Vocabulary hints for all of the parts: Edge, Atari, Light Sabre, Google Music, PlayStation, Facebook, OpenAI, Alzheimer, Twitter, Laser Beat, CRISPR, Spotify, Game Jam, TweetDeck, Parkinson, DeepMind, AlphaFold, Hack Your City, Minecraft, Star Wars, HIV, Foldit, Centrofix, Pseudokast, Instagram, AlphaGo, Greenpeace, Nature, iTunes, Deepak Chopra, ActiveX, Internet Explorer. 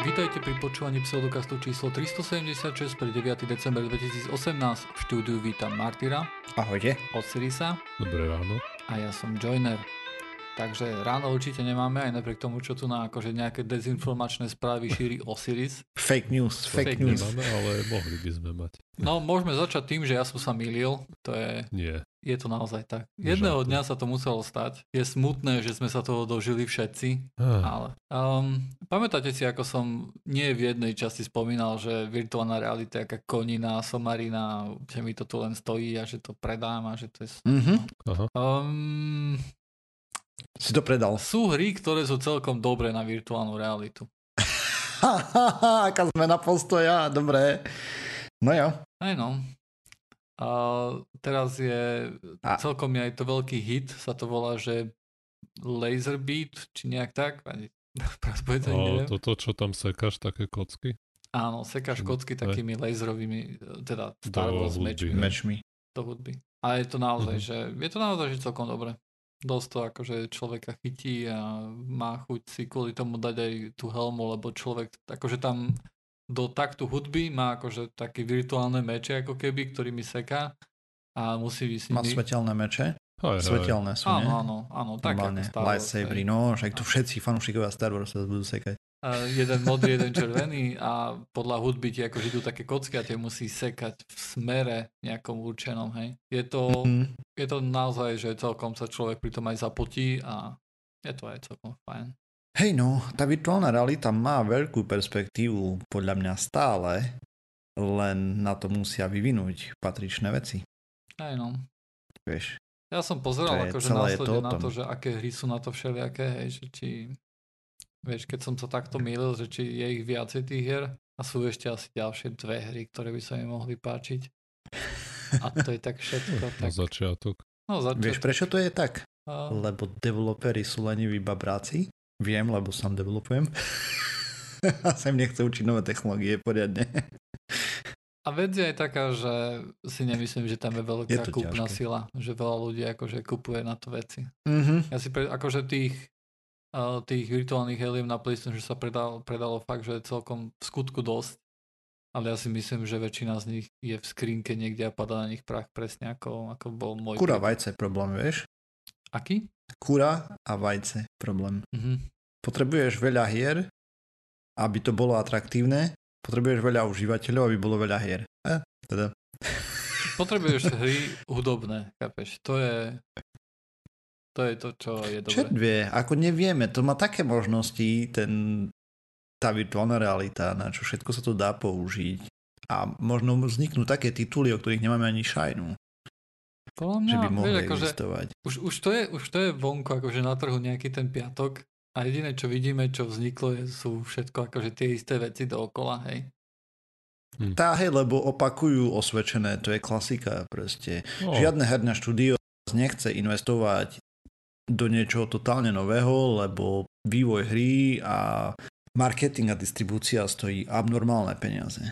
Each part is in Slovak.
Vítajte pri počúvaní pseudokastu číslo 376 pre 9. december 2018. V štúdiu Vitam Martira. Ahojte. Od Sirisa. Dobré ráno. A ja som Joiner. Takže ráno určite nemáme, aj napriek tomu, čo tu na akože nejaké dezinformačné správy šíri Osiris. Fake news. Nemáme, ale mohli by sme mať. No, môžeme začať tým, že ja som sa mýlil. To je... Nie. Je to naozaj tak. Jedného dňa sa to muselo stať. Je smutné, že sme sa toho dožili všetci, ale... pamätáte si, ako som nie v jednej časti spomínal, že virtuálna realita je aká konina, somarina, že mi to tu len stojí a že to predám a že to je... Si to predal. Sú hry, ktoré sú celkom dobré na virtuálnu realitu. Aká zmena postoja, dobré. No jo. Aj no. A teraz je celkom aj to veľký hit, sa to volá, že Laser Beat, či nejak tak. Toto, čo tam sekáš, také kocky? Áno, sekáš kocky takými laserovými, teda Star Wars mečmi. Do hudby. A je to naozaj, že celkom dobré. Dosť to akože človeka chytí a má chuť si kvôli tomu dať aj tú helmu, lebo človek akože tam do taktu hudby má akože také virtuálne meče ako keby, ktorými seká a musí vysniť. Má svetelné meče? Svetelné sú, nie? Áno. Normálne, Light Sabre, no, však tu všetci fanúšikovia Star Wars sa budú sekať. Jeden modrý, jeden červený a podľa hudby ti akože idú také kocky a tie musí sekať v smere nejakom určenom, hej. Je to naozaj, že celkom sa človek pri tom aj zapotí a je to aj celkom fajn. Hej no, tá virtuálna realita má veľkú perspektívu, podľa mňa stále, len na to musia vyvinúť patričné veci. Hej no. Vieš. Ja som pozeral akože následne na to, že aké hry sú na to všelijaké, hej, že či, vieš, keď som sa takto mýlil, že či je ich viacej tých hier a sú ešte asi ďalšie dve hry, ktoré by sa mi mohli páčiť. A to je tak všetko. Tak... Na začiatok. Vieš, prečo to je tak? Lebo developeri sú leniví babráci. Viem, lebo sám developujem. A sem nechce učiť nové technológie poriadne. A vec je aj taká, že si nemyslím, že tam je veľká kúpna sila. Že veľa ľudí akože kupuje na to veci. Mm-hmm. Ja si akože tých virtuálnych heliem na PlayStation, že sa predalo fakt, že celkom v skutku dosť. Ale ja si myslím, že väčšina z nich je v skrinke niekde a padá na nich prach presne ako bol môj. Kura vajce problém, vieš? Aký? Kura a vajce problém. Mm-hmm. Potrebuješ veľa hier, aby to bolo atraktívne. Potrebuješ veľa užívateľov, aby bolo veľa hier. Teda. Potrebuješ hry hudobné, chápeš? To je to, čo je dobré. Čert vie, ako nevieme. To má také možnosti, tá virtuálna realita, na čo všetko sa to dá použiť. A možno vzniknú také tituly, o ktorých nemáme ani šajnu. Že by mohli existovať. Už to je vonko, akože na trhu nejaký ten piatok a jediné, čo vidíme, čo vzniklo, sú všetko akože tie isté veci dookola, hej? Hej, lebo opakujú osvedčené, to je klasika proste. Oh. Žiadne herné štúdio nechce investovať do niečoho totálne nového, lebo vývoj hry a marketing a distribúcia stojí abnormálne peniaze.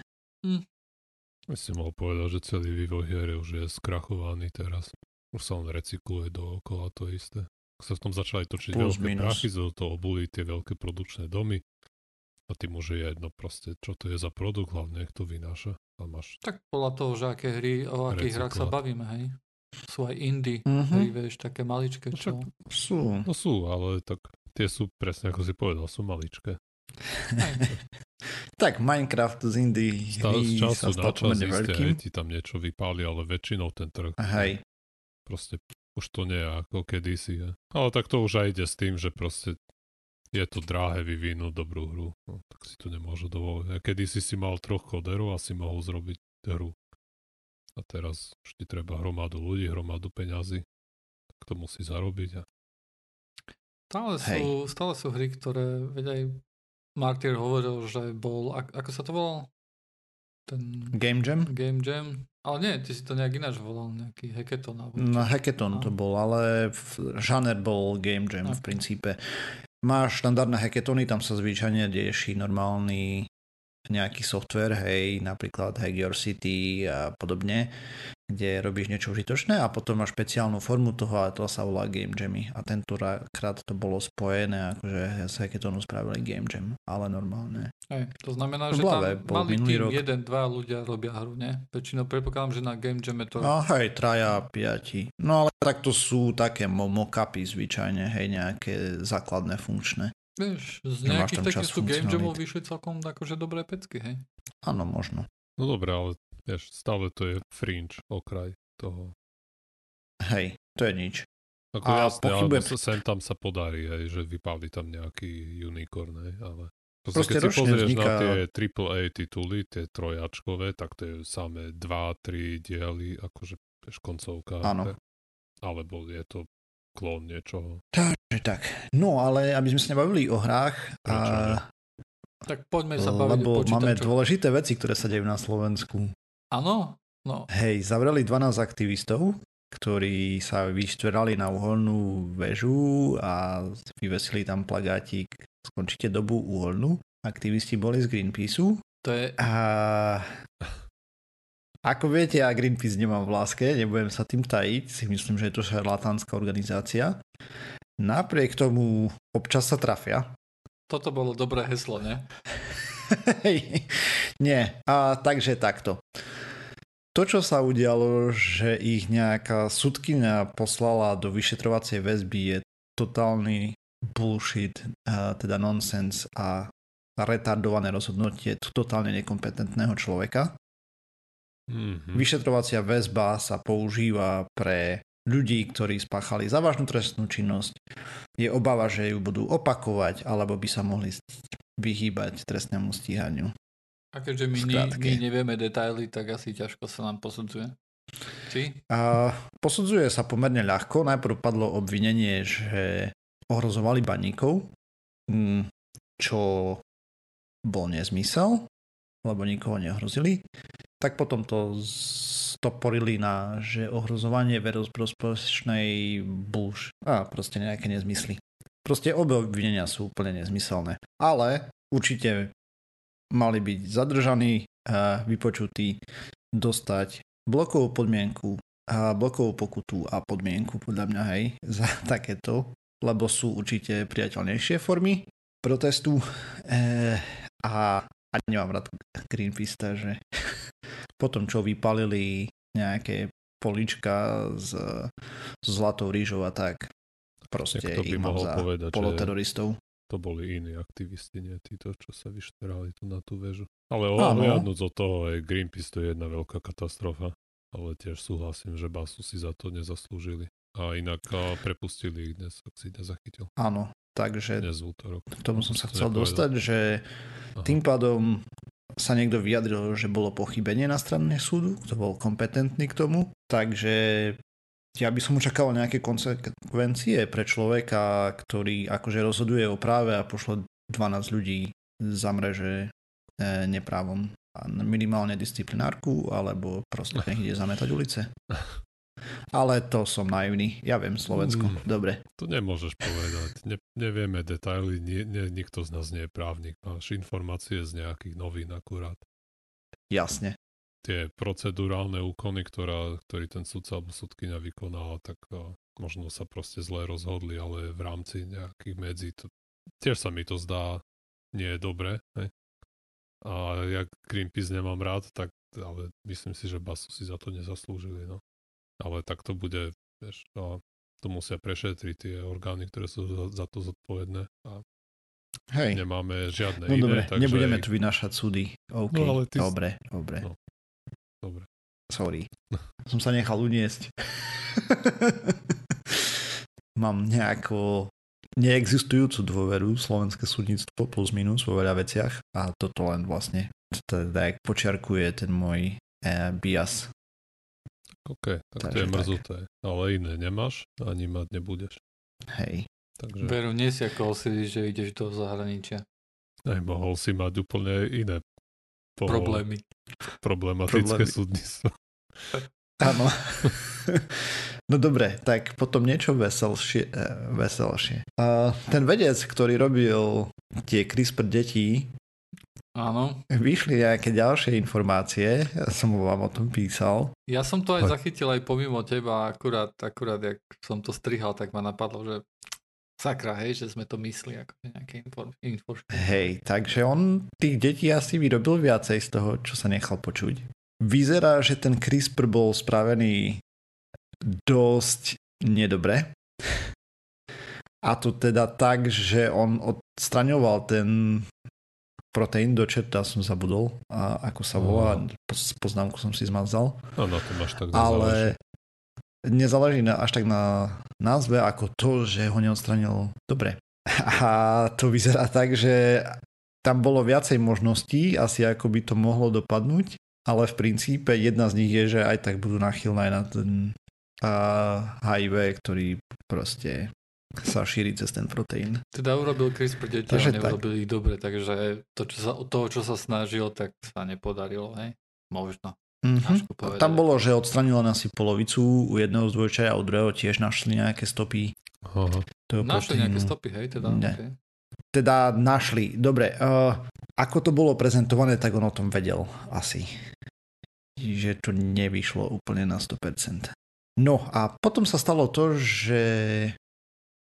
Ja si mal povedať, že celý vývoj hier už je skrachovaný teraz. Už sa on recykluje dookola to isté. Ak sa v tom začali točiť veľké prachy, do toho obuli tie veľké produkčné domy. A tým už je jedno proste, čo to je za produkt, hlavne kto vynáša. Tak podľa toho, že aké hry, o akých hrách sa bavíme, hej? Sú aj indie, hej, vieš, také maličké, čo? Sú. No sú, ale tak tie sú presne, ako si povedal, sú maličké. Tak Minecraft z Indie z času na čas isté, ti tam niečo vypáli, ale väčšinou ten trh proste už to nie je ako kedysi ale tak to už aj ide s tým, že proste je to drahé vyvinúť dobrú hru, no, tak si to nemôžu dovoliť. Kedysi si mal troch koderov a si mohol zrobiť hru a teraz už ti treba hromadu ľudí, hromadu peňazí, tak to musí zarobiť Stále sú hry, ktoré vedia. Martyr hovoril, že bol, ako sa to volal? Game Jam. Ale nie, ty si to nejak ináč volal, nejaký hackathon. No hackathon to bol, ale žáner bol Game Jam v princípe. Máš štandardné hackathony, tam sa zvyčajne rieši normálny nejaký software, hej, napríklad Hack Your City a podobne. kde robíš niečo užitočné a potom máš špeciálnu formu toho a to sa volá Game Jammy. A tentokrát to bolo spojené, akože sa hackathonu spravili Game Jam, ale normálne. Hej, to znamená, že tam malý tým, 1-2 ľudia robia hru, ne? Väčšinou predpokladám, že na Game Jamme to... No hej, 3-5. No ale takto sú také mock-upy zvyčajne, hej, nejaké základné funkčné. Vieš, z nejakých takých sú Game Jamov vyšli celkom akože dobré pecky, hej? Áno, možno. No dobré, ale vieš, stále to je fringe, okraj toho. Hej, to je nič. Ako jasné, ale sem tam sa podarí, hej, že vypáli tam nejaký unicorn, hej, ale... Proste keď si pozrieš vzniká... na tie AAA tituly, tie trojačkové, tak to je samé 2-3 diely, akože koncovka. Áno. Alebo je to klón niečoho. Takže tak. No, ale aby sme sa nebavili o hrách... Tak poďme sa baviť o počítačoch. Lebo máme dôležité veci, ktoré sa dejú na Slovensku. Áno? No. Hej, zavreli 12 aktivistov, ktorí sa vyštverali na uholnú väžu a vyvesili tam plagátik "Skončite dobu uholnú". Aktivisti boli z Greenpeaceu. To je... A... Ako viete, ja Greenpeace nemám v láske, nebudem sa tým tajiť, si myslím, že je to šarlatánska organizácia. Napriek tomu občas sa trafia. Toto bolo dobré heslo, ne? Nie, a takže takto. To, čo sa udialo, že ich nejaká sudkyňa poslala do vyšetrovacej väzby, je totálny bullshit, teda nonsense a retardované rozhodnutie totálne nekompetentného človeka. Mm-hmm. Vyšetrovacia väzba sa používa pre ľudí, ktorí spáchali závažnú trestnú činnosť. Je obava, že ju budú opakovať, alebo by sa mohli vyhýbať trestnému stíhaniu. A keďže my nevieme detaily, tak asi ťažko sa nám posudzuje. Posudzuje sa pomerne ľahko. Najprv padlo obvinenie, že ohrozovali baníkov, čo bol nezmysel, lebo nikoho neohrozili. Tak potom to stoporili na, že ohrozovanie verejne prospešnej bullshit. Proste nejaké nezmysly. Proste obe obvinenia sú úplne nezmyselné. Ale určite... mali byť zadržaní, vypočutí, dostať blokovú podmienku, blokovú pokutu a podmienku podľa mňa, hej, za takéto, lebo sú určite priateľnejšie formy protestu a nemám rád Greenpeace, takže potom čo vypalili nejaké polička s zlatou rýžou a tak, proste ich mám za poloteroristov. To boli iní aktivisti, nie títo, čo sa vyšterali tu na tú väžu. Ale ohľadnúc od toho, aj Greenpeace to je jedna veľká katastrofa. Ale tiež súhlasím, že basu si za to nezaslúžili. A inak prepustili ich dnes, ak si nezachytil. Áno, takže k tomu som sa chcel dostať, že tým pádom sa niekto vyjadril, že bolo pochybenie na strane súdu, kto bol kompetentný k tomu. Takže... ja by som očakával nejaké konsekvencie pre človeka, ktorý akože rozhoduje o práve a pošle 12 ľudí za mreže neprávom. Minimálne disciplinárku, alebo proste niekde zametať ulice. Ale to som naivný. Ja viem Slovensko. Dobre. To nemôžeš povedať. Nevieme detaily. Nikto z nás nie je právnik. Máš informácie z nejakých novín akurát. Jasne. Tie procedurálne úkony, ktorý ten sudca alebo sudkyňa vykonala, tak možno sa proste zle rozhodli, ale v rámci nejakých medzí, tiež sa mi to zdá, nie je dobré. Ne? A ja Greenpeace nemám rád, tak, ale myslím si, že basu si za to nezaslúžili. No. Ale tak to bude, vieš, to musia prešetriť tie orgány, ktoré sú za to zodpovedné. A hej. Nemáme žiadne iné. Takže nebudeme tu vynášať súdy. OK, no, dobre. No. Dobre. Sorry. Som sa nechal uniesť. Mám nejakú neexistujúcu dôveru v slovenské súdnictvo plus minus vo veľa veciach a toto len vlastne teda počiarkuje ten môj bias. OK, tak to je mrzuté. Ale iné nemáš, ani mať nebudeš. Hej. Takže... Veru, nie si ako osili, že ideš do zahraničia. Aj mohol si mať úplne iné problematické súdnictvo. Áno. No dobre, tak potom niečo veselšie. Ten vedec, ktorý robil tie CRISPR detí, Áno. Vyšli nejaké ďalšie informácie, ja som vám o tom písal. Ja som to aj zachytil aj pomimo teba, akurát jak som to strihal, tak ma napadlo, že sakra, hej, že sme to mysli ako nejaké infošky. Hej, takže on tých detí asi vyrobil viacej z toho, čo sa nechal počuť. Vyzerá, že ten CRISPR bol spravený dosť nedobre. A to teda tak, že on odstraňoval ten proteín do čerta, som zabudol, a ako sa volá, poznámku som si zmazal. No, to máš tak nezáleží. Ale nezáleží až tak na názve, ako to, že ho neodstranil dobre. A to vyzerá tak, že tam bolo viacej možností, asi ako by to mohlo dopadnúť, ale v princípe jedna z nich je, že aj tak budú náchylné aj na ten HIV, ktorý proste sa šíri cez ten proteín. Teda urobil CRISPR deti a neurobil ich dobre, takže čo sa snažil, tak sa nepodarilo, hej? Možno. Mm-hmm. Tam bolo, že odstranilo asi polovicu, u jedného z dvojčaja, u druhého tiež našli nejaké stopy. Našli nejaké stopy, hej? Teda, okay. Teda našli, dobre. Ako to bolo prezentované, tak on o tom vedel asi. Že to nevyšlo úplne na 100%. No a potom sa stalo to, že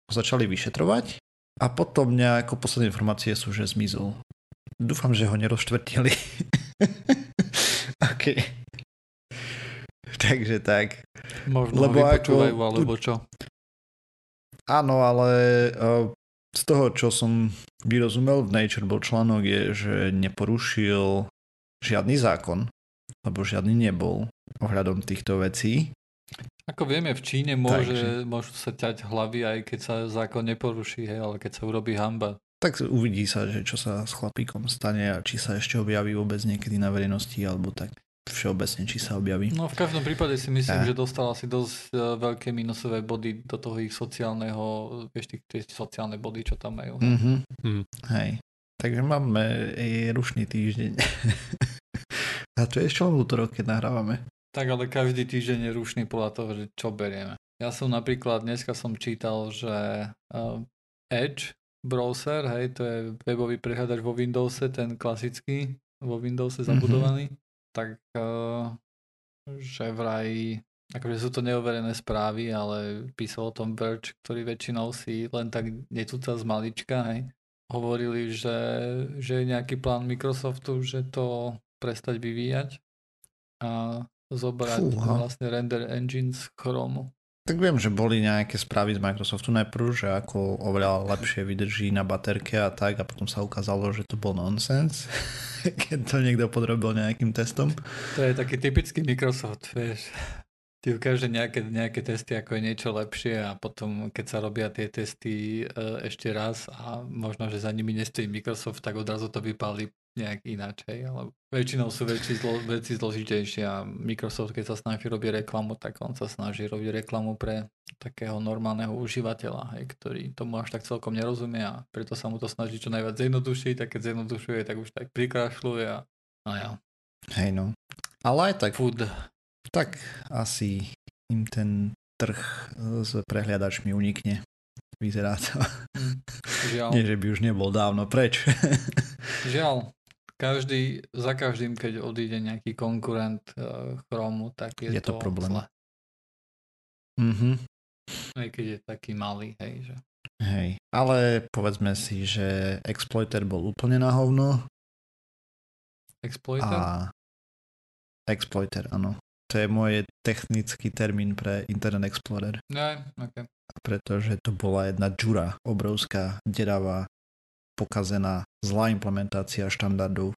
začali vyšetrovať a potom nejako posledné informácie sú, že zmizol. Dúfam, že ho nerozštvrtili. Okay. Takže tak. Možno ho vypočúvajú, alebo čo? Áno, ale z toho, čo som vyrozumel, v Nature bol článok, je, že neporušil žiadny zákon, alebo žiadny nebol ohľadom týchto vecí. Ako vieme, v Číne môžu sa ťať hlavy, aj keď sa zákon neporuší, hej, ale keď sa urobí hanba. Tak uvidí sa, že čo sa s chlapíkom stane a či sa ešte objaví vôbec niekedy na verejnosti, alebo tak všeobecne, či sa objaví. No v každom prípade si myslím, že dostal asi dosť veľké minusové body do toho ich sociálneho, vieš, tie sociálne body, čo tam majú. Hej. Mm-hmm. Hej. Takže máme rušný týždeň. A to je ešte len útorok, keď nahrávame. Tak, ale každý týždeň je rušný podľa toho, že čo berieme. Ja som napríklad, dneska som čítal, že Edge browser, hej, to je webový prehľadač vo Windowse, ten klasický, vo Windowse zabudovaný, tak že vraj, akože sú to neoverené správy, ale písal o tom Verge, ktorý väčšinou si len tak netúca z malička, hej. Hovorili, že je nejaký plán Microsoftu, že to prestať vyvíjať a zobrať vlastne render engine z Chromu. Tak viem, že boli nejaké správy z Microsoftu najprv, že ako oveľa lepšie vydrží na baterke a tak, a potom sa ukázalo, že to bol nonsense, keď to niekto podrobil nejakým testom. To je taký typický Microsoft, vieš. Ty ukáže nejaké testy, ako je niečo lepšie, a potom, keď sa robia tie testy ešte raz a možno, že za nimi nestojí Microsoft, tak odrazu to vypáli nejak ináčej, ale väčšinou sú veci zložitejšie a Microsoft, keď sa snaží robiť reklamu, tak on sa snaží robiť reklamu pre takého normálneho užívateľa, hej, ktorý tomu až tak celkom nerozumie, a preto sa mu to snaží čo najviac zjednodušiť, a keď zjednodušuje, tak už tak prikrašľuje a ja. Hej, no. Ale aj tak food. Tak asi im ten trh s prehliadačmi unikne. Vyzerá to. Žiaľ. Nie, že by už nebol dávno preč. Žiaľ. Za každým, keď odíde nejaký konkurent Chromu, tak je to problém. Mm-hmm. Aj keď je taký malý, hej. Že. Hej, ale povedzme si, že Exploiter bol úplne na hovno. Exploiter? Exploiter, áno. To je môj technický termín pre Internet Explorer. Aj, okay. Pretože to bola jedna džura, obrovská, deravá, pokazená, zlá implementácia štandardu.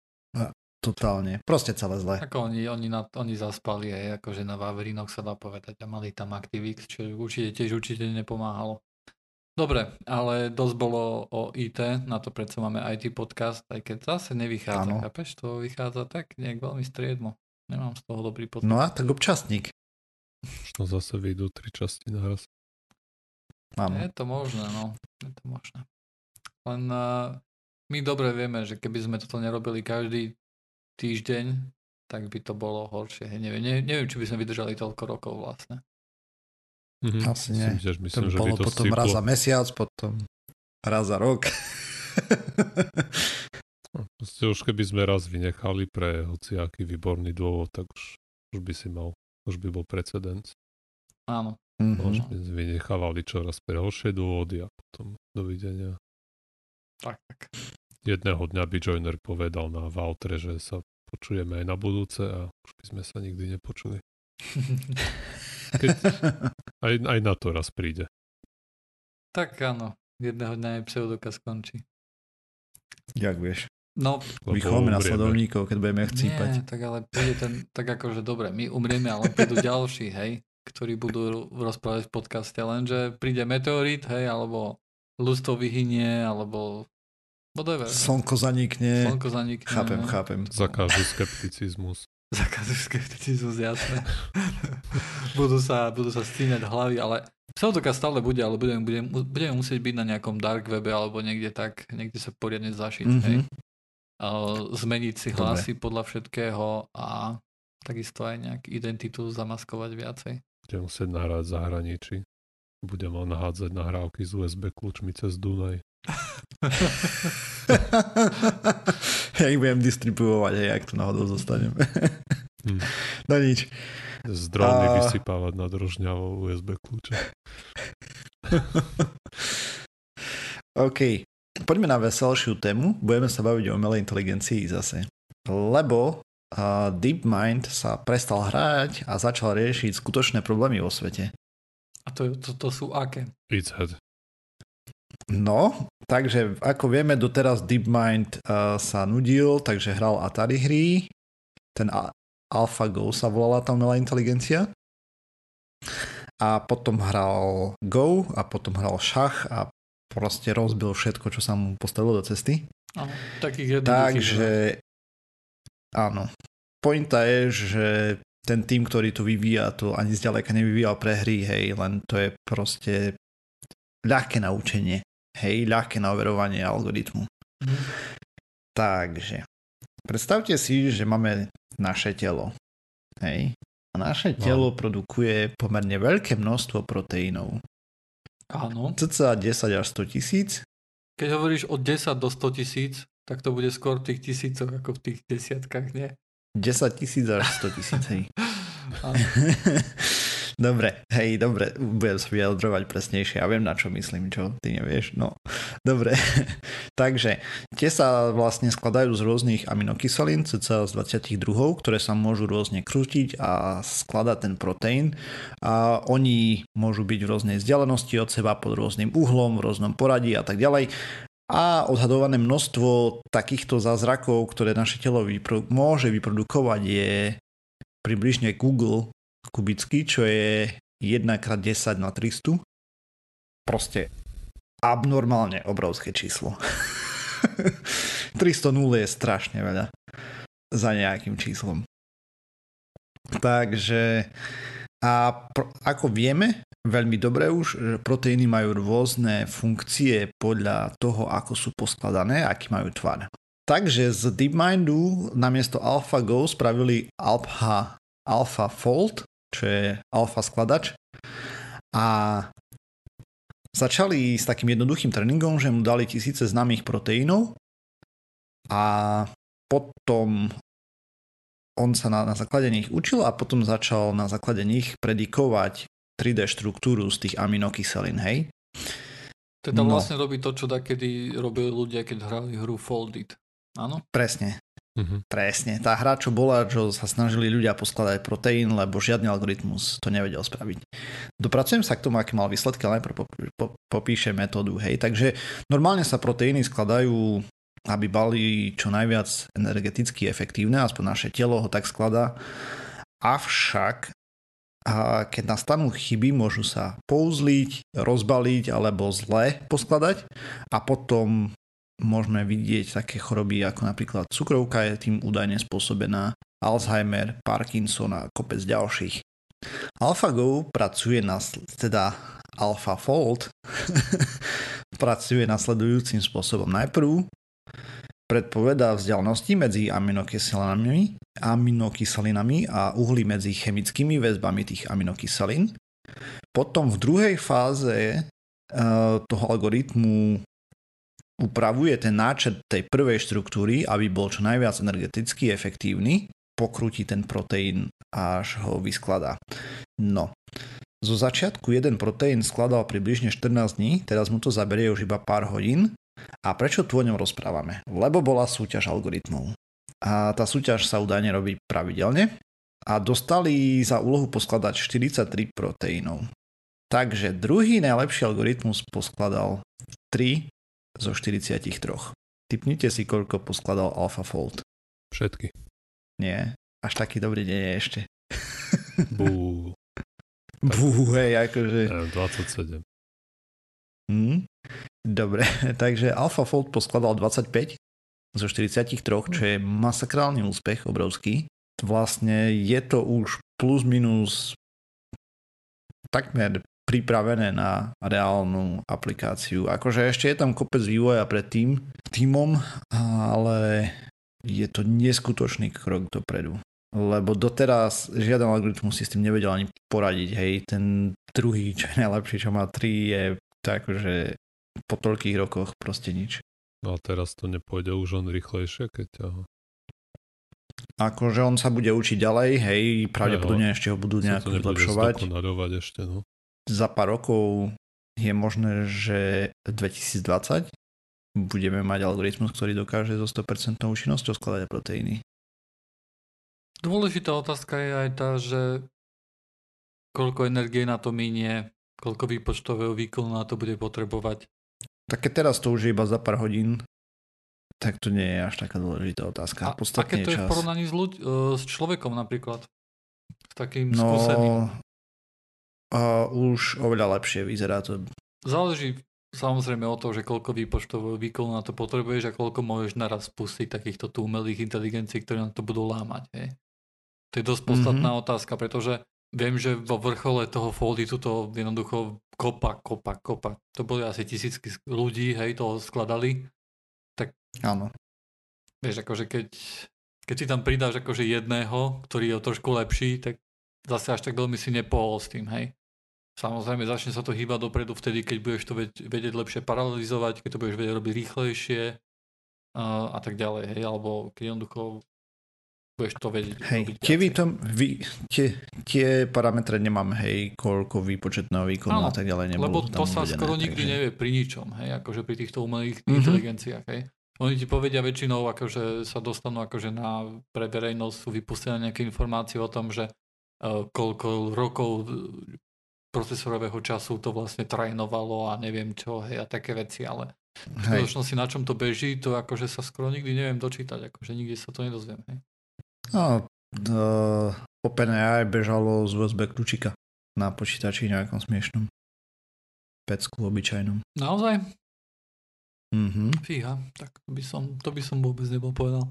Totálne. Proste celé zle. Ako oni zaspali aj akože na Vavrinoch, sa dá povedať, a mali tam ActiveX, čo určite nepomáhalo. Dobre, ale dosť bolo o IT, na to predsa máme IT podcast, aj keď zase nevychádza. Chápeš, to vychádza tak nejak veľmi striedmo. Nemám z toho dobrý pocit. No a tak občasník. Možno zase vyjdú 3 časti naraz. Je to možné, no. Je to možné. Len my dobre vieme, že keby sme toto nerobili každý týždeň, tak by to bolo horšie. Neviem, či by sme vydržali toľko rokov vlastne. Mm-hmm. Asi nie. Myslím, to bolo potom raz za mesiac, potom raz za rok. proste už keby sme raz vynechali pre hociaký výborný dôvod, tak už by si mal, už by bol precedens. Áno. Už by sme vynechávali čoraz pre horšie dôvody a potom dovidenia. Tak. Jedného dňa by Joiner povedal na Valtre, že sa počujeme aj na budúce a už by sme sa nikdy nepočuli. Keď aj na to raz príde. Tak áno, jedného dňa aj pseudoka skončí. Jak vieš? No, my chováme nasledovníkov, keď budeme chcípať. Nie, tak ale príde ten, tak akože dobre, my umrieme, ale prídu ďalší, hej, ktorí budú rozprávať v podcaste, lenže príde meteorit, hej, alebo ľudstvo vyhynie, alebo whatever. Slnko zanikne. Chápem. Zakážu skepticizmus. Jasné. budú sa stíňať hlavy, ale pseudoka stále bude, ale budeme musieť byť na nejakom dark webe alebo niekde tak, niekde sa poriadne zašiť, hej. Zmeniť si hlasy podľa všetkého a takisto aj nejak identitu zamaskovať viacej. Budem musieť nahrať v zahraničí. Budem vám nahádzať nahrávky z USB kľúčmi cez Dunaj. Ja ich budem distribuovať, hej, ak tu náhodou zostaneme. No nič. S drónmi vysypávať na drožňavo USB kľúče. OK. Poďme na veselšiu tému. Budeme sa baviť o umelej inteligencii zase. Lebo DeepMind sa prestal hrať a začal riešiť skutočné problémy vo svete. A to sú aké? No, takže ako vieme, doteraz DeepMind sa nudil, takže hral Atari hry. Ten AlphaGo sa volala tá umelá inteligencia. A potom hral Go a potom hral šach a proste rozbil všetko, čo sa mu postavilo do cesty. Áno, takých takže, áno. Pointa je, že ten tým, ktorý tu vyvíja, to ani zďaleka nevyvíjal pre hry, hej, len to je proste ľahké naučenie. Hej, ľahké na overovanie algoritmu. Takže, predstavte si, že máme naše telo. Hej. A naše telo produkuje pomerne veľké množstvo proteínov. Áno. Cca 10 až 100 tisíc. Keď hovoríš od 10 do 100 tisíc, tak to bude skôr v tých tisícoch ako v tých desiatkách, nie? 10 tisíc až 100 tisíc, hej. Dobre, budem sa vyjadrovať presnejšie. Ja viem, na čo myslím, čo ty nevieš. No, dobre. Takže, tie sa vlastne skladajú z rôznych aminokyselín, cca z 22, ktoré sa môžu rôzne krútiť a skladať ten proteín. A oni môžu byť v rôznej vzdialenosti od seba, pod rôznym uhlom, v rôznom poradí a tak ďalej. A odhadované množstvo takýchto zázrakov, ktoré naše telo môže vyprodukovať, je približne Google kubický, čo je 1x10^300. Proste abnormálne obrovské číslo. 300 nul je strašne veľa za nejakým číslom. Takže ako vieme veľmi dobre už, že proteíny majú rôzne funkcie podľa toho, ako sú poskladané, aký majú tvar. Takže z DeepMindu namiesto AlphaGo spravili AlphaFold, čo je alfa skladač. A začali s takým jednoduchým tréningom, že mu dali tisíce známych proteínov a potom on sa na základe nich učil a potom začal na základe nich predikovať 3D štruktúru z tých aminokyselín, hej? Teda vlastne robí to, čo dakedy robili ľudia, keď hrali hru Foldit. Áno? Presne. Presne, tá hra, čo bola, čo sa snažili ľudia poskladať proteín, lebo žiadny algoritmus to nevedel spraviť. Dopracujem sa k tomu, aký mal výsledky, ale najprv popíšem metódu, hej. Takže normálne sa proteíny skladajú, aby boli čo najviac energeticky efektívne, aspoň naše telo ho tak skladá. Avšak, keď nastanú chyby, môžu sa pouzliť, rozbaliť alebo zle poskladať a potom môžeme vidieť také choroby ako napríklad cukrovka je tým údajne spôsobená, Alzheimer, Parkinson a kopec ďalších. AlphaGo pracuje AlphaFold pracuje nasledujúcim spôsobom. Najprv predpovedá vzdialenosti medzi aminokyselinami a uhly medzi chemickými väzbami tých aminokyselín. Potom v druhej fáze toho algoritmu upravuje ten náčrt tej prvej štruktúry, aby bol čo najviac energeticky efektívny, pokrúti ten proteín, až ho vyskladá. No, zo začiatku jeden proteín skladal približne 14 dní, teraz mu to zaberie už iba pár hodín. A prečo tu o ňom rozprávame? Lebo bola súťaž algoritmov. A tá súťaž sa údajne robí pravidelne a dostali za úlohu poskladať 43 proteínov. Takže druhý najlepší algoritmus poskladal 3 zo 43. Tipnite si, koľko poskladal AlphaFold. Všetky. Nie, až taký dobrý deň je ešte. Bú. Bú, hej, akože... 27. Hm? Dobre, takže AlphaFold poskladal 25 zo 43, čo je masakrálny úspech, obrovský. Vlastne je to už plus minus takmer pripravené na reálnu aplikáciu. Akože ešte je tam kopec vývoja pred týmom, ale je to neskutočný krok dopredu. Lebo doteraz žiaden algoritmus si s tým nevedel ani poradiť. Hej, ten druhý, čo je najlepší, čo má 3, je tak, že po toľkých rokoch proste nič. No a teraz to nepôjde už on rýchlejšie, keď ťa ho... Akože on sa bude učiť ďalej, hej, pravdepodobne ešte ho budú nejako zlepšovať. Ešte, no. Za pár rokov je možné, že 2020 budeme mať algoritmus, ktorý dokáže so 100% účinnosťou skladať proteíny. Dôležitá otázka je aj tá, že koľko energie na to minie, koľko výpočtového výkonu na to bude potrebovať. Tak keď teraz to už je iba za pár hodín, tak to nie je až taká dôležitá otázka. A keď to je v porovnaní s človekom napríklad? S takým skúseným? Už oveľa lepšie vyzerá to. Záleží samozrejme o to, že koľko výpočtového výkonu na to potrebuješ a koľko môžeš naraz spustiť takýchto tú umelých inteligencií, ktoré na to budú lámať. Je. To je dosť podstatná otázka, pretože viem, že vo vrchole toho Folditu to jednoducho kopa. To boli asi tisícky ľudí, hej, toho skladali. Áno. Vieš, akože keď si tam pridáš akože jedného, ktorý je trošku lepší, tak zase až tak veľmi si nepohol s tým, hej. Samozrejme, začne sa to hýbať dopredu vtedy, keď budeš to vedieť lepšie paralelizovať, keď to budeš vedieť robiť rýchlejšie a tak ďalej, hej, alebo keď jednoducho budeš to vedieť. Hej, tie parametre nemám, hej, koľko výpočetného výkonu a tak ďalej nebolo. Lebo to sa uvedené, skoro nikdy nevie pri ničom, hej, akože pri týchto umelých inteligenciách, hej. Oni ti povedia väčšinou, akože sa dostanú akože na pre verejnosť sú vypustené nejaké informácie o tom, že koľko rokov procesorového času to vlastne trénovalo a neviem čo, hej, a také veci, ale v skutočnosti na čom to beží, to akože sa skoro nikdy neviem dočítať, akože nikdy sa to nedozviem, hej. No, OpenAI bežalo z USB kľúčika na počítači nejakom smiešnom. Pecku obyčajnom. Naozaj? Fíha, tak to by som vôbec nebol povedal.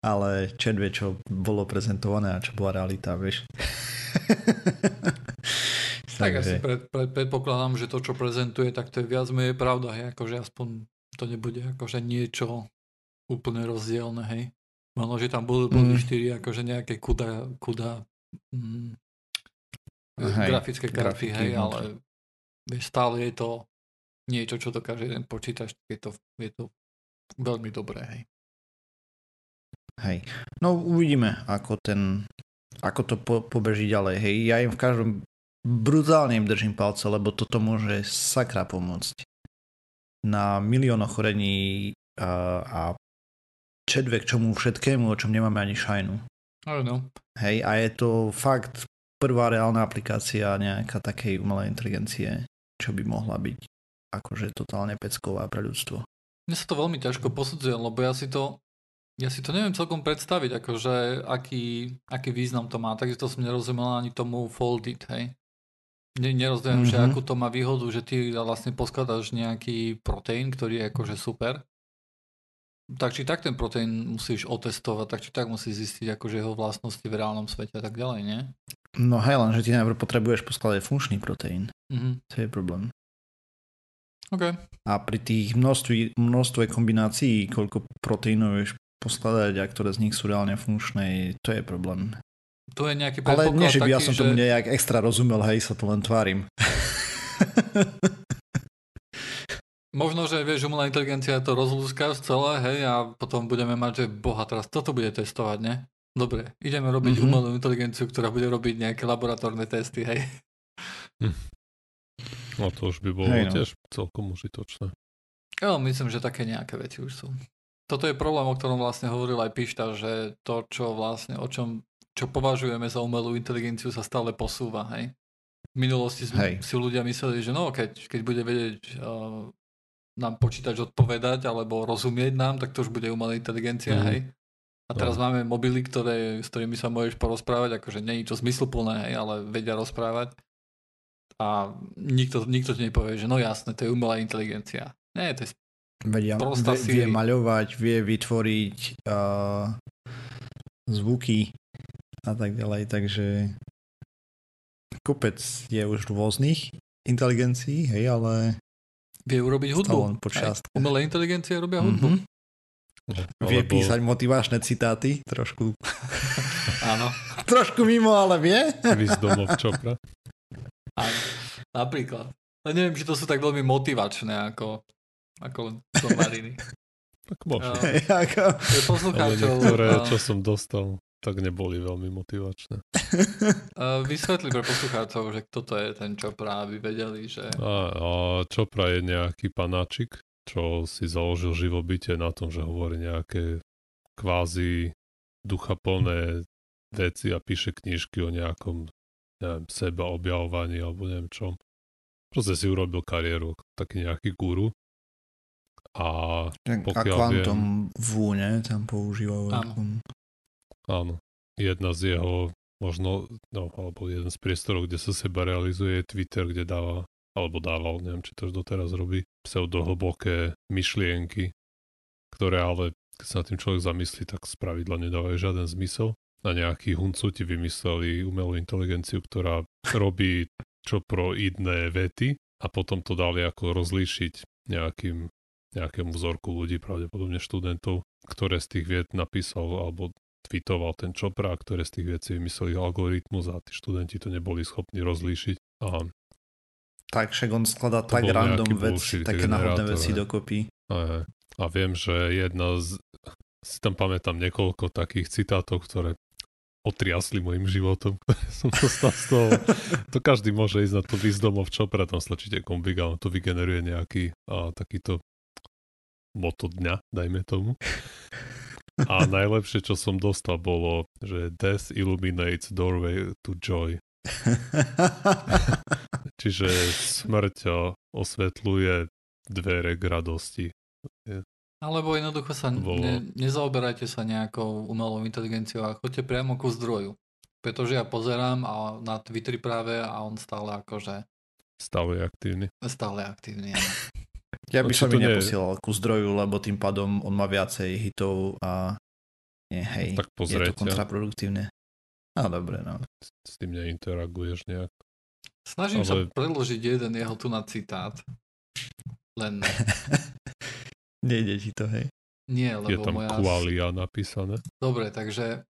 Ale čo vie, čo bolo prezentované a čo bola realita, vieš. Tak asi predpokladám, že to, čo prezentuje, tak to je viac menej pravda, hej, akože aspoň to nebude akože niečo úplne rozdielne, hej. Možno, že tam boli 4 akože nejaké grafické karty, hej, ale vieš, stále je to niečo, čo dokáže jeden počítač, je to veľmi dobré, hej. Hej. No uvidíme, ako to pobeží ďalej, hej. Ja im v každom brutálne im držím palce, lebo toto môže sakra pomôcť. Na milión ochorení a čedve k čomu všetkému, o čom nemáme ani šajnu. Hej, a je to fakt prvá reálna aplikácia nejaká takej umelej inteligencie, čo by mohla byť akože totálne pecková pre ľudstvo. Mne sa to veľmi ťažko posudzuje, lebo ja si to neviem celkom predstaviť, akože aký význam to má, takže to som nerozumel ani tomu Foldit, hej. Nerozumiem, že akú to má výhodu, že ty vlastne poskladáš nejaký proteín, ktorý je akože super. Tak či tak ten proteín musíš otestovať, tak či tak musíš zistiť akože jeho vlastnosti v reálnom svete a tak ďalej, nie? No hej, lenže ty najprv potrebuješ poskladať funkčný proteín. To je problém. Okay. A pri tých množstve kombinácií, koľko proteínov vieš poskladať a ktoré z nich sú reálne funkčné, to je problém. To je nejaký predpoklad. Ale nie, že by ja som tomu nejak extra rozumel, hej, sa to len tvárim. Možno, že vieš, umelá inteligencia to rozľúská celé, hej, a potom budeme mať, že boha, teraz toto bude testovať, ne? Dobre, ideme robiť umelú inteligenciu, ktorá bude robiť nejaké laboratórne testy, hej. No to už by bolo tiež celkom užitočné. Ja myslím, že také nejaké veci už sú. Toto je problém, o ktorom vlastne hovoril aj Pišta, že to, čo vlastne, o čom, čo považujeme za umelú inteligenciu, sa stále posúva, hej. V minulosti si ľudia mysleli, že no, keď bude vedieť nám počítač odpovedať alebo rozumieť nám, tak to už bude umelá inteligencia, hej. A teraz máme mobily, s ktorými sa môžeš porozprávať, akože nie je to zmysluplné, hej, ale vedia rozprávať. A nikto ti nepovie, že no jasné, to je umelá inteligencia. Nie, to je prostá vie maľovať, vie vytvoriť zvuky a tak ďalej, takže kopec je už rôznych inteligencií, hej, ale vie urobiť hudbu. Umelé inteligencie robia hudbu. Vie písať motivačné citáty, trošku. Áno. Trošku mimo, ale vie. Výzdomov Chopra. Áno, napríklad. Ale neviem, či to sú tak veľmi motivačné, ako do Mariny. Tak možno. Ale niektoré, čo som dostal, tak neboli veľmi motivačné. Vysvetli pre poslucháčov, že kto to je ten Chopra, aby vedeli, že... Chopra je nejaký panáčik, čo si založil živobytie na tom, že hovorí nejaké kvázi duchaplné veci a píše knižky o nejakom, neviem, seba objavovaní alebo neviem čom. Proste si urobil kariéru, taký nejaký guru. A kvantum V, ne? Tam používal. Áno. Jedna z jeho alebo jeden z priestorov, kde sa seba realizuje, je Twitter, kde dával, neviem, či to už doteraz robí, pseudohlboké myšlienky, ktoré ale, keď sa na tým človek zamyslí, tak spravidla nedávajú žiaden zmysel. A nejakí huncuti vymysleli umelú inteligenciu, ktorá robí čoproidné vety a potom to dali ako rozlíšiť nejakému vzorku ľudí, pravdepodobne študentov, ktoré z tých viet napísal alebo tweetoval ten Chopra, ktoré z tých vecí vymysleli algoritmus a tí študenti to neboli schopní rozlíšiť. Aha. Tak však on skladá tak random veci, také náhodné veci dokopy. A viem, že si tam pamätám niekoľko takých citátov, ktoré otriasli mojim životom, ktoré som dostal z toho. To každý môže ísť na to výzdomov Chopra, tam slačíte kombík a on to vygeneruje nejaký takýto moto dňa, dajme tomu. A najlepšie, čo som dostal, bolo, že Death illuminates doorway to joy. Čiže smrť osvetľuje dvere k radosti. Alebo jednoducho nezaoberajte sa nejakou umelou inteligenciou a choďte priamo ku zdroju. Pretože ja pozerám na Twitter práve a on stále akože... Stále aktívny. Stále aktívny, áno. Ja by som ju neposielal ku zdroju, lebo tým pádom on má viacej hitov a je to kontraproduktívne. No dobre, no. S tým neinteraguješ nejak. Snažím sa predložiť jeden jeho tu na citát. Len nejde ti to, hej? Nie, lebo je tam kvalia napísané. Dobre, takže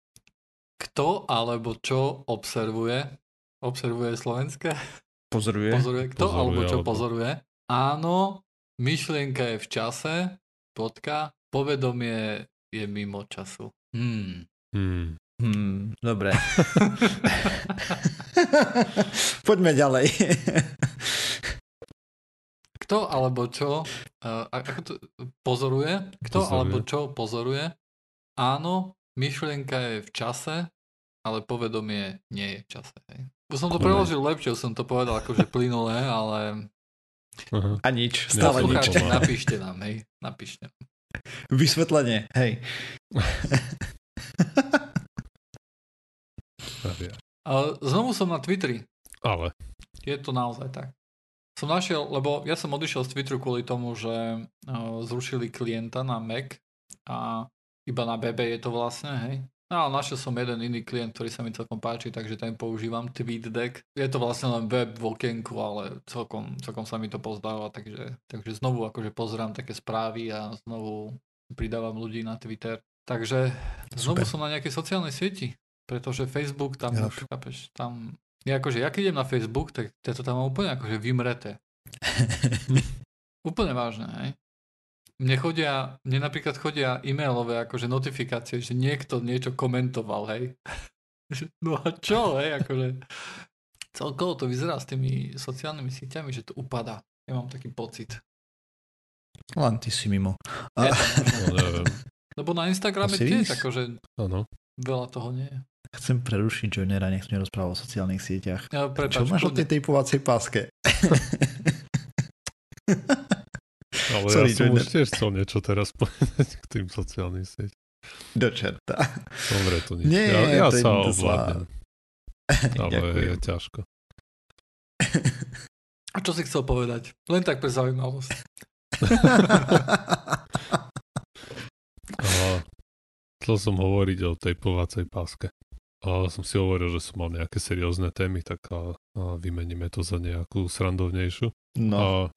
kto alebo čo observuje? Observuje slovenské? Pozoruje. Kto alebo čo pozoruje? Áno. Myšlienka je v čase, povedomie je mimo času. Dobre. Poďme ďalej. Kto alebo čo pozoruje? Kto alebo čo pozoruje? Áno, myšlienka je v čase, ale povedomie nie je v čase. Už som to preložil lepšie, som to povedal akože plynulé, ale... A nič, stále nič. Napíšte nám, hej. Napíšte. Vysvetlenie, hej. Znovu som na Twitteri. Ale. Je to naozaj tak. Som našiel, lebo ja som odišiel z Twitteru kvôli tomu, že zrušili klienta na Mac a iba na BB je to vlastne, hej. No, ale našiel som jeden iný klient, ktorý sa mi celkom páči, takže ten používam, TweetDeck. Je to vlastne len web v okienku, ale celkom sa mi to pozdáva, takže znovu akože pozerám také správy a znovu pridávam ľudí na Twitter. Takže znovu som na nejakej sociálnej sieti, pretože Facebook tam už, chápeš, tam... Ja keď idem na Facebook, tak to tam úplne akože vymrete. Úplne vážne, hej. Mne napríklad chodia e-mailové akože notifikácie, že niekto niečo komentoval, hej. No a čo, hej, akože celkovo to vyzerá s tými sociálnymi sieťami, že to upadá. Ja mám taký pocit. Len ty si mimo. Ja tam, lebo na Instagrame tiež akože veľa toho nie je. Chcem prerušiť Joinera, nech sme rozprával o sociálnych sieťach. Ja, prepáč, čo máš o tej typovacej páske? Ale sorry, ja som Joiner. Už tiež chcel niečo teraz povedať k tým sociálnym sieťam. Do čerta. Dobre, to nič. Nie, ja to sa ovládnem. Ale je ťažko. A čo si chcel povedať? Len tak pre zaujímavosť. Chcel som hovoriť o tej typovacej páske. Som si hovoril, že som mal nejaké seriózne témy, tak vymeníme to za nejakú srandovnejšiu. No.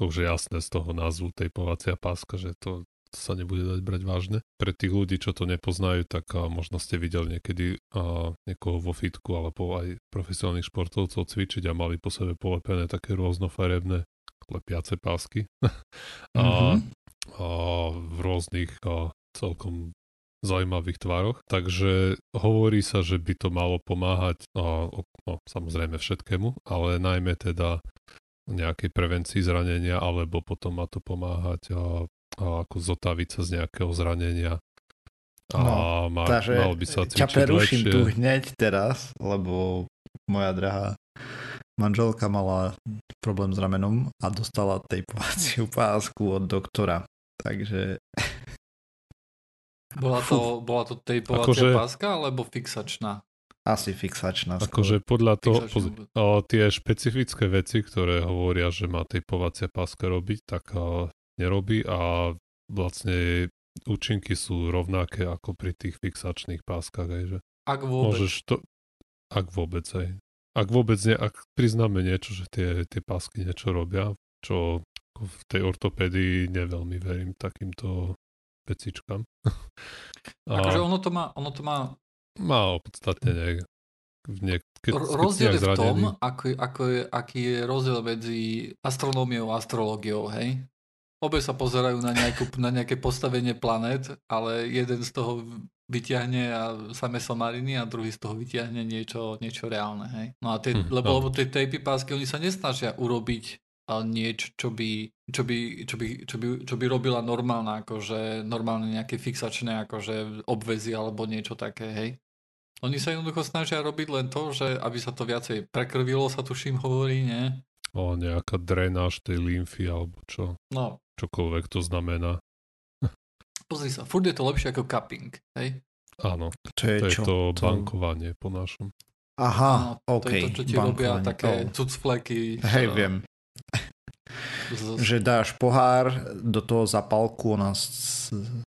To už je jasné z toho názvu typovacia páska, že to sa nebude dať brať vážne. Pre tých ľudí, čo to nepoznajú, tak možno ste videli niekedy niekoho vo fitku alebo aj profesionálnych športovcov cvičiť a mali po sebe polepené také rôznofarebné lepiace pásky. V rôznych celkom zaujímavých tvároch, takže hovorí sa, že by to malo pomáhať samozrejme všetkému, ale najmä teda nejakej prevencii zranenia, alebo potom má to pomáhať ako zotaviť sa z nejakého zranenia. Mal by sa cvičiť ťa preruším tu hneď teraz, lebo moja drahá manželka mala problém s ramenom a dostala typovaciu pásku od doktora, takže Bola to typovacia páska, alebo fixačná? Asi fixačná. Akože podľa toho, tie špecifické veci, ktoré hovoria, že má typovacia páska robiť, tak nerobí a vlastne účinky sú rovnaké ako pri tých fixačných páskach. Aj, že ak vôbec. Ak vôbec, aj. Ak vôbec nie, ak priznáme niečo, že tie pásky niečo robia, čo v tej ortopédii neveľmi verím takýmto pecičkám. Akože ono to má opodstatnenie. Rozdiel je v tom, aký je rozdiel medzi astronómiou a astrológiou, hej? Obe sa pozerajú na nejaké postavenie planét, ale jeden z toho vyťahne samé somariny a druhý z toho vyťahne niečo reálne, hej? No a lebo tie tejpy pásky, oni sa nesnažia urobiť niečo, čo by robila normálne nejaké fixačné akože obväzy alebo niečo také, hej. Oni sa jednoducho snažia robiť len to, že aby sa to viacej prekrvilo, sa tuším hovorí, nie? Nejaká drenáž tej lymfy alebo čo. No. Čokoľvek to znamená. Pozri sa, furt je to lepšie ako cupping, hej? Áno. To je bankovanie po našom. Aha, no, okej. To je to, čo ti robia také cucfleky. Hej, viem. Že dáš pohár, do toho zapálku, ona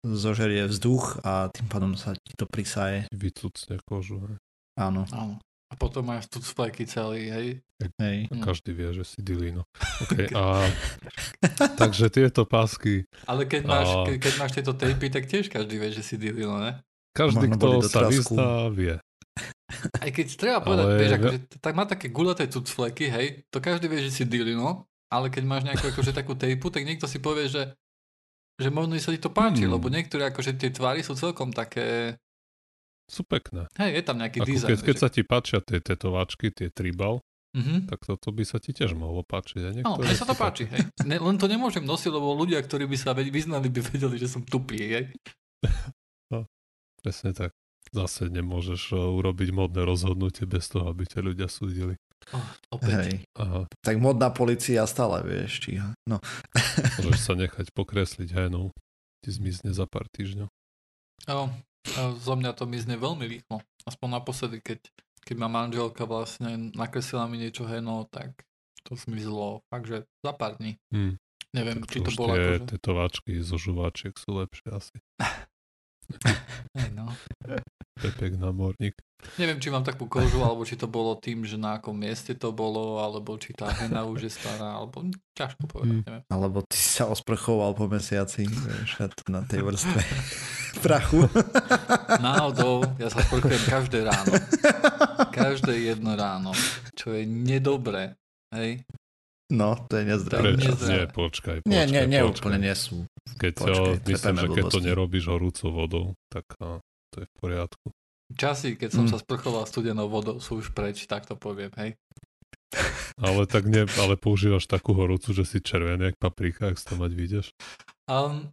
zožerie vzduch a tým pádom sa ti to prisaje. Vycucne kožu, hej. Áno. A potom máš cucfleky celý, hej. Každý vie, že si dilino. Okay, takže tieto pásky. Ale keď máš tieto tejpy, tak tiež každý vie, že si dilino, ne? Každý, kto sa vyzná, vie. Aj keď treba povedať, tak má také gulaté cucfleky, hej, to každý vie, že si dilino, ale keď máš nejakú akože takú tejpu, tak niekto si povie, že možno sa ti to páči, lebo niektoré akože tie tvary sú celkom také... Sú pekné. Hej, je tam nejaký dizajn. Keď sa ti páčia tie tetováčky, tie tribal, tak toto by sa ti tiež mohlo páčiť. Áno, mne sa to páči, hej. Len to nemôžem nosiť, lebo ľudia, ktorí by sa vyznali, by vedeli, že som tupý, hej. No, presne tak. Zase nemôžeš urobiť modné rozhodnutie bez toho, aby ťa ľudia súdili. Opäť. Aha. Tak modná polícia stále, vieš, číha. No. Môžeš sa nechať pokresliť, hej, no. Ti zmizne za pár týždňov. Áno, zo mňa to mizne veľmi rýchlo. Aspoň naposledy, keď ma manželka vlastne nakreslila mi niečo, hej, no, tak to zmizlo fakt, že za pár dní. Neviem, tak či to bolo akože... Tetováčky zo žuváčiek sú lepšie asi. No. Pepek námorník. Neviem, či mám takú kožu, alebo či to bolo tým, že na akom mieste to bolo, alebo či tá hena už je stará, alebo ťažko povedať, neviem. Alebo ty sa osprchoval po mesiaci, vieš, na tej vrstve prachu. Náhodou, ja sa sprchujem každé ráno. Každé jedno ráno, čo je nedobré, hej. No, to je nezdravé. Prečo? Nie, počkaj. Nie, úplne nie sú. Keď myslím, že keď to nerobíš horúcou vodou, tak to je v poriadku. Časy, keď som sa sprchoval studenou vodou, sú už preč, tak to poviem, hej. Ale tak nie, ale používaš takú horúcu, že si červený, jak paprika, ak si to mať vidieš?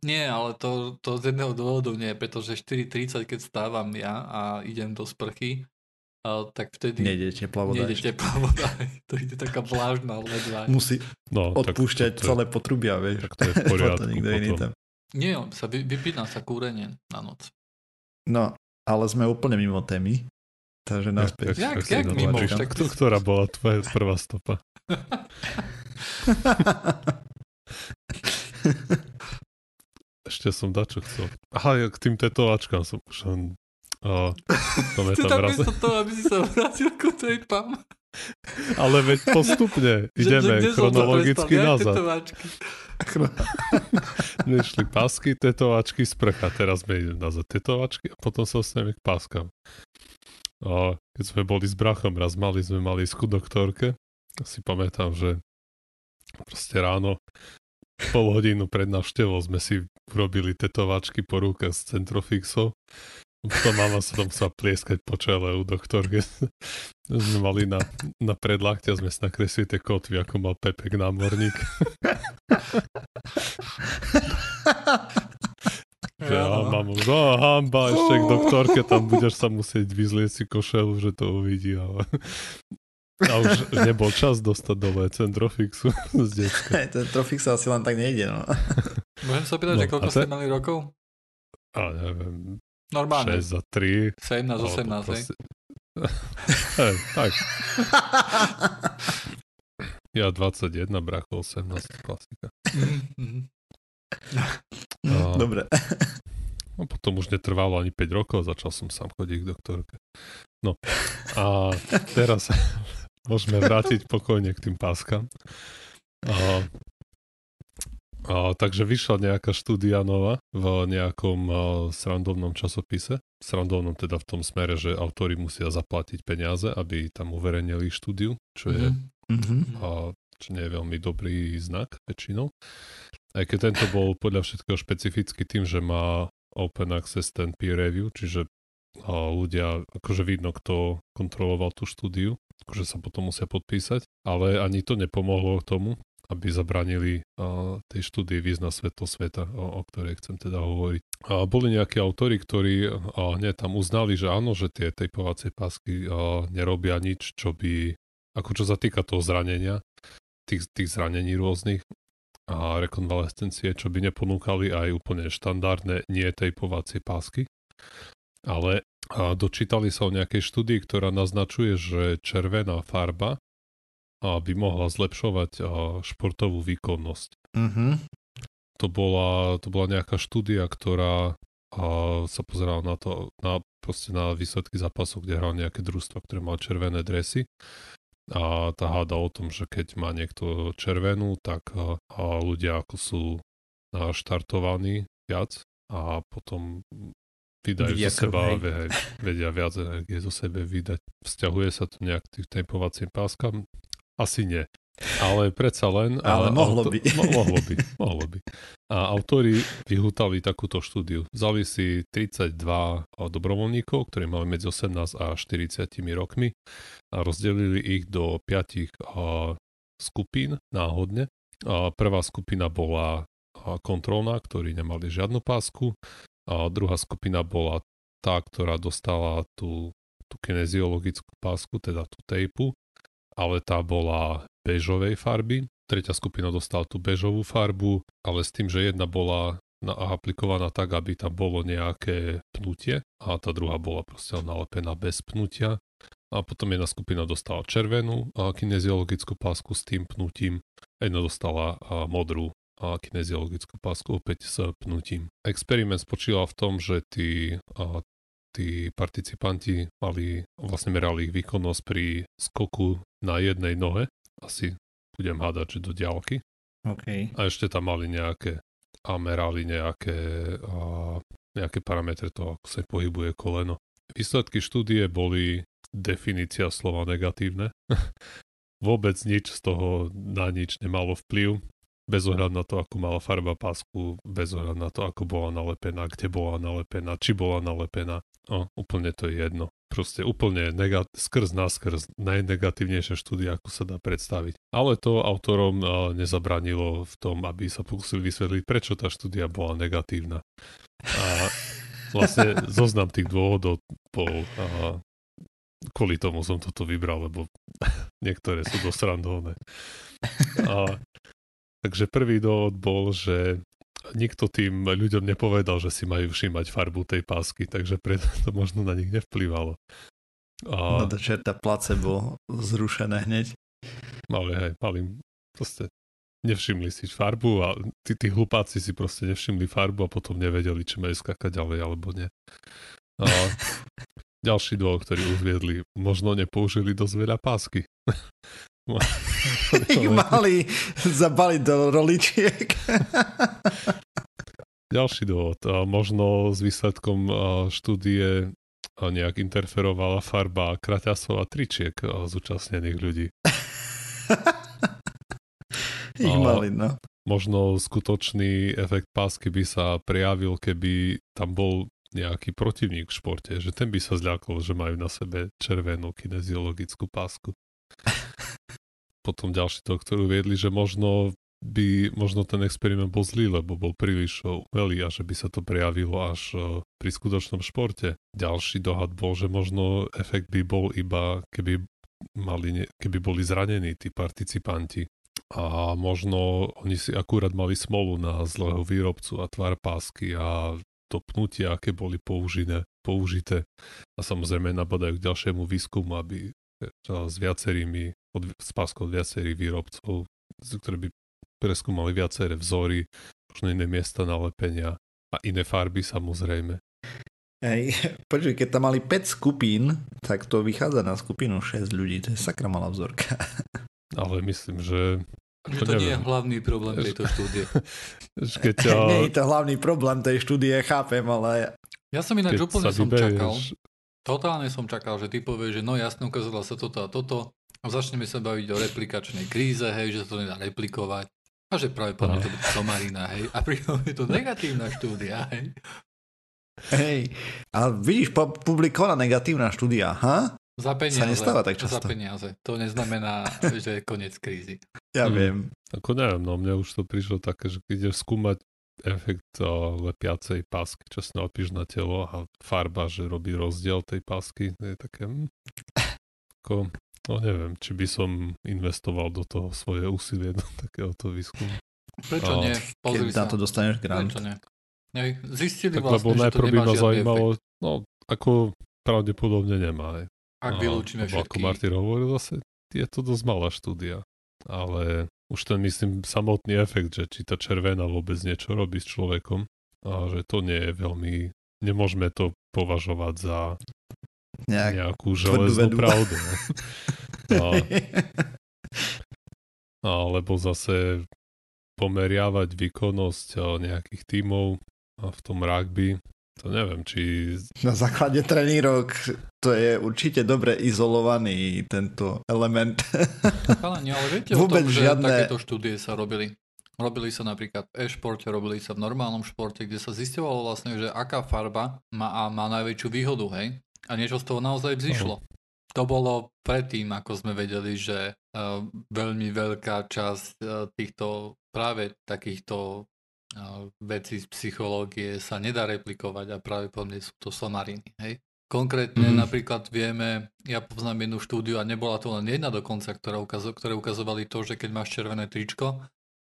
Nie, ale to z jedného dôvodu nie, pretože 4:30, keď stávam ja a idem do sprchy, tak vtedy nejde teplá voda. To ide taká vlážna ledva. Musí odpúšťať celé potrubia, vieš. Tak to je v poriadku. Potom. Nie, vypína sa kúrenie na noc. No, ale sme úplne mimo témy. Takže naspäť. Jak mimo? Ktorá bola tvoja prvá stopa? Ešte som dačo chcel. Aha, ja k tým tetováčkám som už... Miesto toho, aby si sa vrátil ku tejpám. Ale veď postupne ideme chronologicky nazad. Mne šli pásky, tetováčky, sprcha. Teraz sme ideme nazad tetováčky a potom sa dostaneme k páskam. Keď sme boli s brachom, raz sme mali ísť ku doktorke. Si pamätám, že proste ráno pol hodinu pred návštevou sme si urobili tetováčky po ruke s Centrofixou. Potom mama sa tam musela plieskať po čele u doktorky. Sme mali na predlakte a sme si nakresli tie kotvy, ako mal Pepek námorník. Mamu, hamba, ešte k doktorke, tam budeš sa musieť vyzlieť si košelu, že to uvidí. A už nebol čas dostať dole Centrofixu z detska. Centrofixu asi len tak nejde, no. Môžem sa opýtať, že koľko ste mali rokov? A neviem. Normálne. 6 za 3. 17-18, hej? Tak. Ja 21, bracho 18, klasika. Dobre. No potom už netrvalo ani 5 rokov, začal som sám chodiť k doktorke. No a teraz môžeme vrátiť pokojne k tým páskam. Takže vyšla nejaká štúdia nová v nejakom srandovnom časopise. Srandovnom teda v tom smere, že autori musia zaplatiť peniaze, aby tam uverejnili štúdiu, čo je čo nie je veľmi dobrý znak väčšinou. Aj keď tento bol podľa všetkého špecificky tým, že má open access ten peer review, čiže ľudia, akože vidno, kto kontroloval tú štúdiu, akože sa potom musia podpísať, ale ani to nepomohlo tomu, aby zabranili tej štúdii výjsť na svetlo sveta, o ktorej chcem teda hovoriť. Boli nejakí autori, ktorí tam uznali, že áno, že tie tejpovacie pásky nerobia nič, čo by, ako čo sa týka toho zranenia, tých zranení rôznych a rekonvalescencie, čo by neponúkali aj úplne štandardné nie tejpovacie pásky. Ale dočítali sa o nejakej štúdii, ktorá naznačuje, že červená farba by mohla zlepšovať športovú výkonnosť. To bola nejaká štúdia, ktorá sa pozerala na to, na výsledky zápasov, kde hral nejaké družstvo, ktoré má červené dresy. A tá háda o tom, že keď má niekto červenú, tak ľudia ako sú naštartovaní viac a potom vydajú zo seba, vedia viac energie zo sebe vydať. Vzťahuje sa to nejak tým tempovacím páskam? Asi nie, ale predsa len... Ale mohlo by. A autori vyhútali takúto štúdiu. Vzali si 32 dobrovoľníkov, ktorí mali medzi 18 a 40 rokmi a rozdelili ich do 5 skupín náhodne. Prvá skupina bola kontrolná, ktorí nemali žiadnu pásku. A druhá skupina bola tá, ktorá dostala tú kineziologickú pásku, teda tú tejpu, ale tá bola bežovej farby. Tretia skupina dostala tú bežovú farbu, ale s tým, že jedna bola aplikovaná tak, aby tam bolo nejaké pnutie a tá druhá bola proste nalepená bez pnutia. A potom jedna skupina dostala červenú kineziologickú pásku s tým pnutím, jedna dostala modrú kineziologickú pásku opäť s pnutím. Experiment spočíval v tom, že tí participanti merali ich výkonnosť pri skoku na jednej nohe. Asi budem hádať, že do diaľky. Okay. A ešte tam mali merali nejaké parametre toho, ako sa pohybuje koleno. Výsledky štúdie boli definícia slova negatívne. vôbec nič z toho na nič nemalo vplyv, bez ohľadu na to, ako mala farba pásku, bez ohľadu na to, ako bola nalepená, kde bola nalepená, či bola nalepená. Úplne to je jedno. Proste úplne skrz najnegatívnejšia štúdia, ako sa dá predstaviť. Ale to autorom nezabránilo v tom, aby sa pokúsili vysvetliť, prečo tá štúdia bola negatívna. A vlastne zoznam tých dôvodov bol... Kvôli tomu som toto vybral, lebo niektoré sú dosť randovné. Takže prvý dôvod bol, že nikto tým ľuďom nepovedal, že si majú všímať farbu tej pásky, takže preto to možno na nich nevplyvalo. No do čerta placebo zrušené hneď. Mali proste nevšimli si farbu a tí hlupáci si proste nevšimli farbu a potom nevedeli, či majú skákať ďalej alebo nie. Ďalší dôvod, ktorý uviedli, možno nepoužili dosť veľa pásky. Ich mali zabaliť do roličiek. Ďalší dôvod. Možno s výsledkom štúdie nejak interferovala farba kraťasov a tričiek zúčastnených ľudí. Ich mali, no. Možno skutočný efekt pásky by sa prejavil, keby tam bol nejaký protivník v športe, že ten by sa zľakol, že majú na sebe červenú kineziologickú pásku. Potom ďalší doktor uviedli, že možno ten experiment bol zlý, lebo bol príliš umelý a že by sa to prejavilo až pri skutočnom športe. Ďalší dohad bol, že možno efekt by bol iba, keby boli zranení tí participanti. A možno oni si akurát mali smolu na zlého výrobcu a tvár pásky a to pnutia, aké boli použité. A samozrejme napadajú k ďalšiemu výskumu, aby s viacerými s páskou viacerých výrobcov, ktoré by preskúmali viaceré vzory, možno iné miesta nalepenia a iné farby samozrejme. Počuj, keď tam mali 5 skupín, tak to vychádza na skupinu 6 ľudí, to je sakra malá vzorka. Ale myslím, že... Že to nie je hlavný problém tejto štúdie. Nie je to hlavný problém tej štúdie, chápem, ale... Ja som ináč úplne som čakal, že ty povieš, že no jasne, ukázala sa toto a toto. A začneme sa baviť o replikačnej kríze, hej, že sa to nedá replikovať. A že pravdepodobne to bude somarina, hej. A pritom je to negatívna štúdia, hej. Hej, a vidíš, publikovaná negatívna štúdia, ha? Za peniaze. Sa nestáva tak často. Za peniaze. To neznamená, že je koniec krízy. Ja viem. Ako neviem, no mne už to prišlo také, že ideš skúmať efekt lepiacej pásky, čo si napíš na telo a farba, že robí rozdiel tej pásky. Je také... neviem, či by som investoval do toho svoje úsilie do takéhoto výskumu. Prečo nie? Pozri sa. Keď na to dostaneš grant. Prečo nie? Zistili tak, vlastne, že to nemá žiadny efekt. No, ako pravdepodobne nemá. Aj. Ak vylúčime všetky. Ako Martin hovoril, zase je to dosť malá štúdia. Ale už ten, myslím, samotný efekt, že či tá červená vôbec niečo robí s človekom, a že to nie je veľmi... Nemôžeme to považovať za... nejakú železnú pravdu. Alebo zase pomeriavať výkonnosť nejakých tímov v tom rugby. To neviem, či... Na základe trenírok to je určite dobre izolovaný tento element. Ale viete vôbec o tom, že žiadne... takéto štúdie sa robili. Robili sa napríklad v e-športe, robili sa v normálnom športe, kde sa zisťovalo vlastne, že aká farba má najväčšiu výhodu, hej? A niečo z toho naozaj vzýšlo. To bolo predtým, ako sme vedeli, že veľmi veľká časť týchto práve takýchto vecí z psychológie sa nedá replikovať a práve po mne sú to somariny. Hej? Konkrétne napríklad vieme, ja poznám jednu štúdiu a nebola to len jedna dokonca, ktoré ukazovali to, že keď máš červené tričko,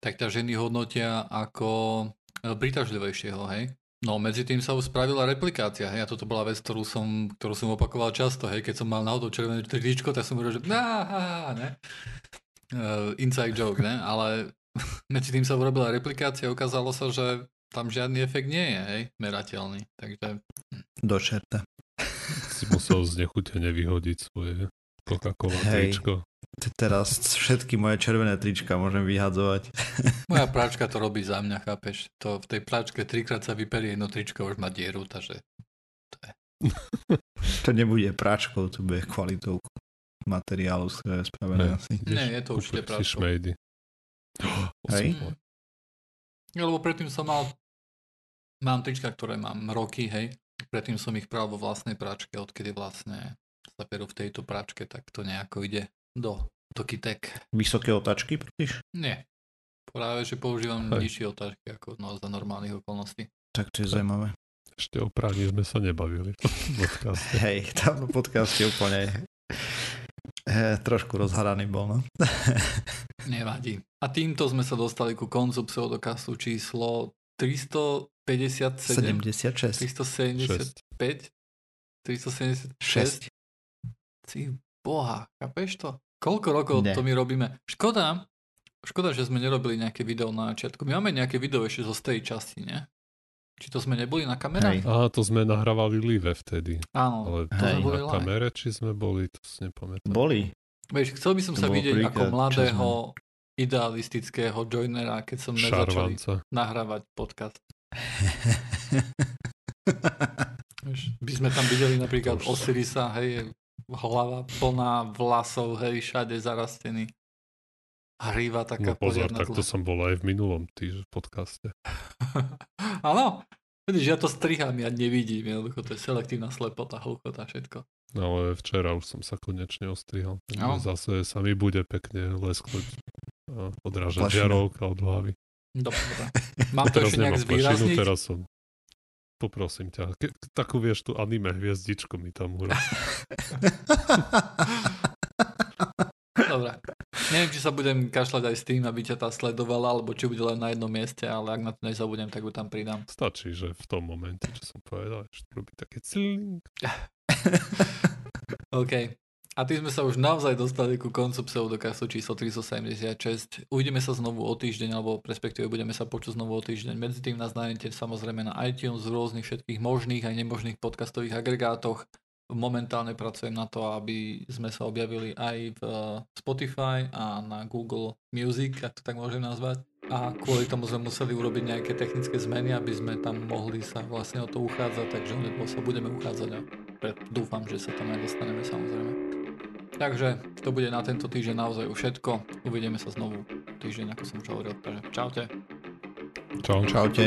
tak ťa ženy hodnotia ako príťažlivejšieho, hej? No, medzi tým sa už spravila replikácia, hej, a toto bola vec, ktorú som opakoval často, hej, keď som mal na auto červené tričko, tak som hovoril, že ne? Inside joke, ne? Ale medzi tým sa urobila replikácia a ukázalo sa, že tam žiadny efekt nie je, hej, merateľný, takže... Do čerta. Si musel znechutene vyhodiť svoje Coca-Cola tričko. Teraz všetky moje červené trička môžem vyhadzovať. Moja práčka to robí za mňa, chápeš? To v tej práčke 3-krát sa vyperie jedno tričko, už má dieru, takže to je. To nebude práčkou, to bude kvalitou. materiálov, ktoré je spravené asi. Nie, je to určite pravda. Šmejdy. Hej? Ja, lebo predtým som mám trička, ktoré mám roky, hej. Predtým som ich pral vo vlastnej práčke, odkedy vlastne sa perú v tejto práčke, tak to nejako ide do kytek. Vysoké otáčky príliš? Nie. Práve, že používam nižšie otáčky ako za normálnych okolností. Tak to je zaujímavé. Ešte o práni sme sa nebavili v podcaste. Hej, tam v podcaste úplne trošku rozhadaný bol, no. Nevadí. A týmto sme sa dostali ku koncu pseudokastu číslo 357. 76. 375. 376. Ty boha, chápeš to? Koľko rokov to my robíme? Škoda, že sme nerobili nejaké video na začiatku. My máme nejaké video ešte zo tej časti, ne? Či to sme neboli na kamerách? Á, to sme nahrávali live vtedy. Áno. Ale to sme boli na kamere, či sme boli, to si nepamätám. Boli. Vieš, chcel by som to sa vidieť ako mladého idealistického joinera, keď som nezačal nahrávať podcast. Vieš, by sme tam videli napríklad Osirisa, hej, hlava plná vlasov, hej, všade zarastený. Hríva taká pozor, tak to som bol aj v minulom týždni podcaste. Áno, vidíš, ja to strihám, ja nevidím, jednoducho to je selektívna slepota, hluchota, všetko. No, ale včera už som sa konečne ostrihal, zase sa mi bude pekne lesknúť a odrážať žiarovka od hlavy. Dobre, mám to ešte nejak zvýrazniť? Teraz som, poprosím ťa, takú vieš tú anime hviezdičku mi tam hurá. Dobre. Neviem, či sa budem kašľať aj s tým, aby ťa tá sledovala, alebo či bude len na jednom mieste, ale ak na to nezabudnem, tak ju tam pridám. Stačí, že v tom momente, čo som povedal, ešte robí také clink. OK. A tým sme sa už naozaj dostali ku koncu pseudokastu číslo 376. Uvidíme sa znovu o týždeň, alebo respektíve budeme sa počuť znovu o týždeň. Medzi tým nás nájdete samozrejme na iTunes v rôznych všetkých možných aj nemožných podcastových agregátoch. Momentálne pracujem na to, aby sme sa objavili aj v Spotify a na Google Music, ak to tak môžem nazvať. A kvôli tomu sme museli urobiť nejaké technické zmeny, aby sme tam mohli sa vlastne o to uchádzať, takže sa budeme uchádzať a dúfam, že sa tam aj dostaneme samozrejme. Takže to bude na tento týždeň naozaj už všetko. Uvidíme sa znovu týždeň, ako som už hovoril. Takže čaute. Čaute.